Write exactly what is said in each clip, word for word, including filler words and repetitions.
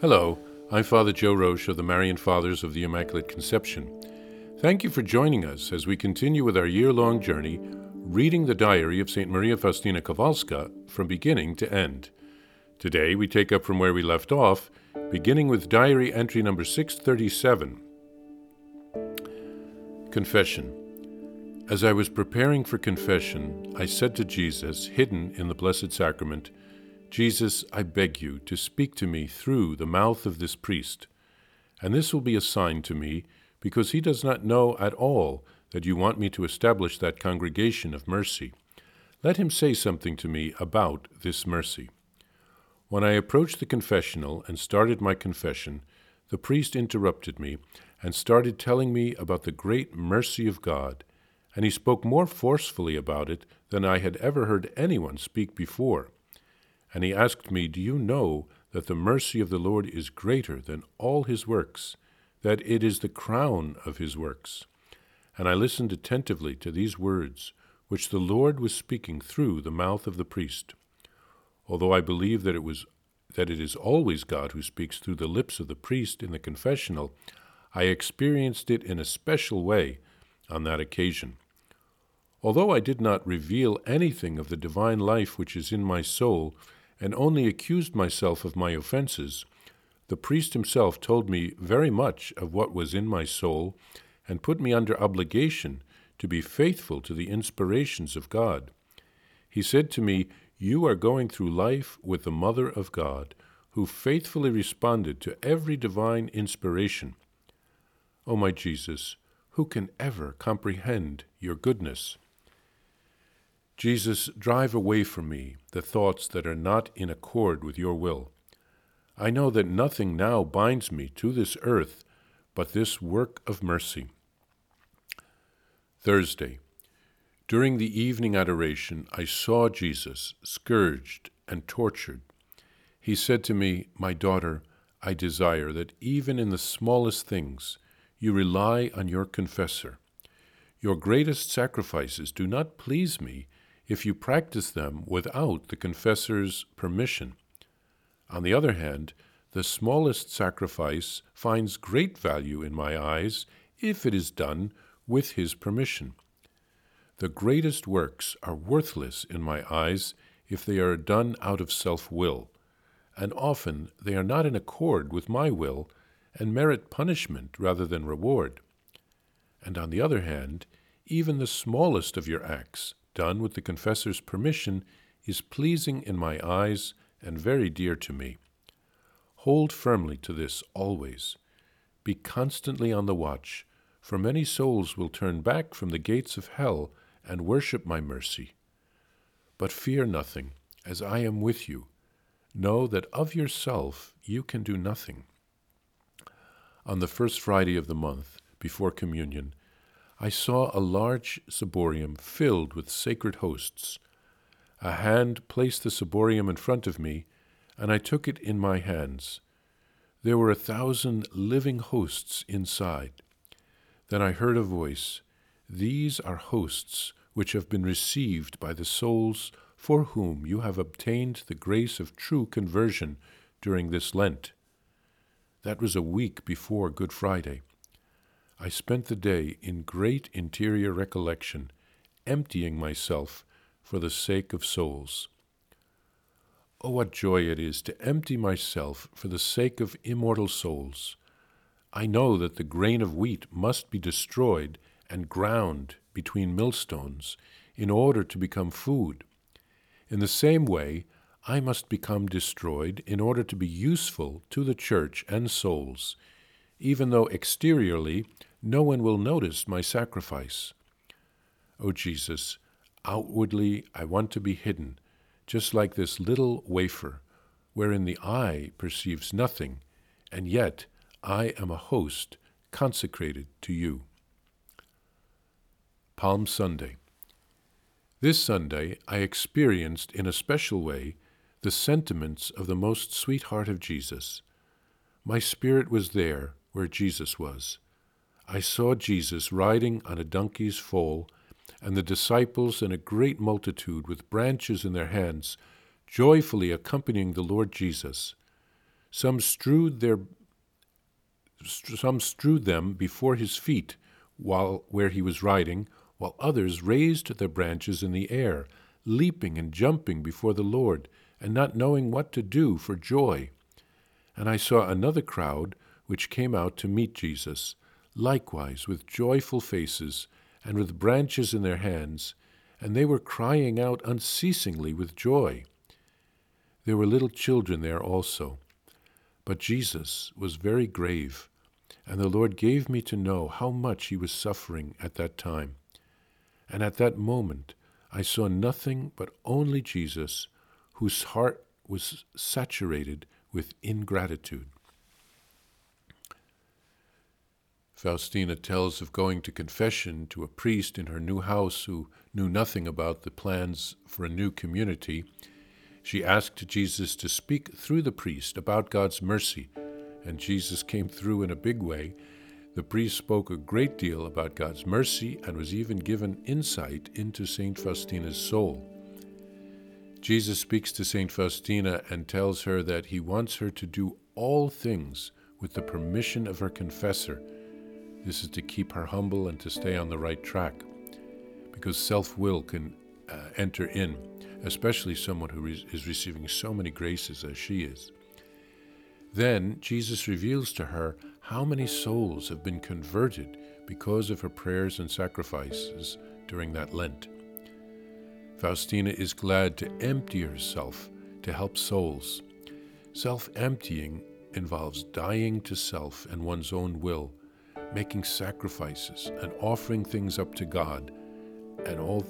Hello, I'm Father Joe Roche of the Marian Fathers of the Immaculate Conception. Thank you for joining us as we continue with our year-long journey reading the diary of Saint Maria Faustina Kowalska from beginning to end. Today we take up from where we left off, beginning with diary entry number six thirty-seven. Confession. As I was preparing for confession, I said to Jesus, hidden in the Blessed Sacrament, Jesus, I beg you to speak to me through the mouth of this priest, and this will be a sign to me, because he does not know at all that you want me to establish that congregation of mercy. Let him say something to me about this mercy. When I approached the confessional and started my confession, the priest interrupted me and started telling me about the great mercy of God, and he spoke more forcefully about it than I had ever heard anyone speak before. And he asked me, do you know that the mercy of the Lord is greater than all his works, that it is the crown of his works? And I listened attentively to these words, which the Lord was speaking through the mouth of the priest. Although I believe that it was that it is always God who speaks through the lips of the priest in the confessional, I experienced it in a special way on that occasion. Although I did not reveal anything of the divine life which is in my soul, and only accused myself of my offenses, the priest himself told me very much of what was in my soul, and put me under obligation to be faithful to the inspirations of God. He said to me, you are going through life with the Mother of God, who faithfully responded to every divine inspiration. O my Jesus, who can ever comprehend your goodness? Jesus, drive away from me the thoughts that are not in accord with your will. I know that nothing now binds me to this earth but this work of mercy. Thursday. During the evening adoration, I saw Jesus scourged and tortured. He said to me, my daughter, I desire that even in the smallest things you rely on your confessor. Your greatest sacrifices do not please me if you practice them without the confessor's permission. On the other hand, the smallest sacrifice finds great value in my eyes if it is done with his permission. The greatest works are worthless in my eyes if they are done out of self-will, and often they are not in accord with my will and merit punishment rather than reward. And on the other hand, even the smallest of your acts, done with the confessor's permission, is pleasing in my eyes and very dear to me. Hold firmly to this always. Be constantly on the watch, for many souls will turn back from the gates of hell and worship my mercy. But fear nothing, as I am with you. Know that of yourself you can do nothing. On the first Friday of the month, before communion, I saw a large ciborium filled with sacred hosts. A hand placed the ciborium in front of me, and I took it in my hands. There were a thousand living hosts inside. Then I heard a voice, these are hosts which have been received by the souls for whom you have obtained the grace of true conversion during this Lent. That was a week before Good Friday. I spent the day in great interior recollection, emptying myself for the sake of souls. Oh, what joy it is to empty myself for the sake of immortal souls! I know that the grain of wheat must be destroyed and ground between millstones in order to become food. In the same way, I must become destroyed in order to be useful to the Church and souls, even though exteriorly no one will notice my sacrifice. O Jesus, outwardly I want to be hidden, just like this little wafer, wherein the eye perceives nothing, and yet I am a host consecrated to you. Palm Sunday. This Sunday I experienced in a special way the sentiments of the most sweetheart of Jesus. My spirit was there where Jesus was. I saw Jesus riding on a donkey's foal, and the disciples and a great multitude with branches in their hands, joyfully accompanying the Lord Jesus. Some strewed their, st- some strewed them before his feet, while where he was riding, while others raised their branches in the air, leaping and jumping before the Lord, and not knowing what to do for joy. And I saw another crowd which came out to meet Jesus, likewise with joyful faces and with branches in their hands, and they were crying out unceasingly with joy. There were little children there also. But Jesus was very grave, and the Lord gave me to know how much he was suffering at that time. And at that moment I saw nothing but only Jesus, whose heart was saturated with ingratitude. Faustina tells of going to confession to a priest in her new house who knew nothing about the plans for a new community. She asked Jesus to speak through the priest about God's mercy, and Jesus came through in a big way. The priest spoke a great deal about God's mercy and was even given insight into Saint Faustina's soul. Jesus speaks to Saint Faustina and tells her that he wants her to do all things with the permission of her confessor. This is to keep her humble and to stay on the right track, because self-will can uh, enter in, especially someone who re- is receiving so many graces as she is. Then Jesus reveals to her how many souls have been converted because of her prayers and sacrifices during that Lent. Faustina is glad to empty herself to help souls. Self-emptying involves dying to self and one's own will, making sacrifices and offering things up to God, and all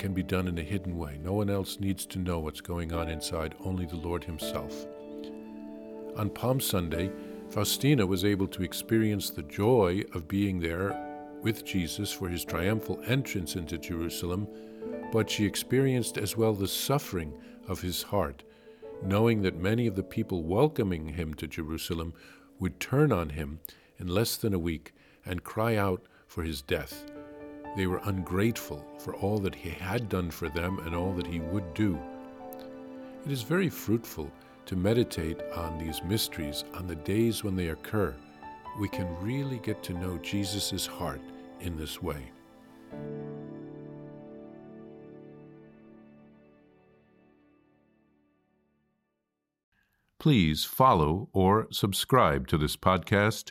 can be done in a hidden way. No one else needs to know what's going on inside, only the Lord himself. On Palm Sunday, Faustina was able to experience the joy of being there with Jesus for his triumphal entrance into Jerusalem, but she experienced as well the suffering of his heart, knowing that many of the people welcoming him to Jerusalem would turn on him in less than a week and cry out for his death. They were ungrateful for all that he had done for them and all that he would do. It is very fruitful to meditate on these mysteries on the days when they occur. We can really get to know Jesus' heart in this way. Please follow or subscribe to this podcast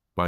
by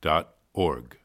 dot org.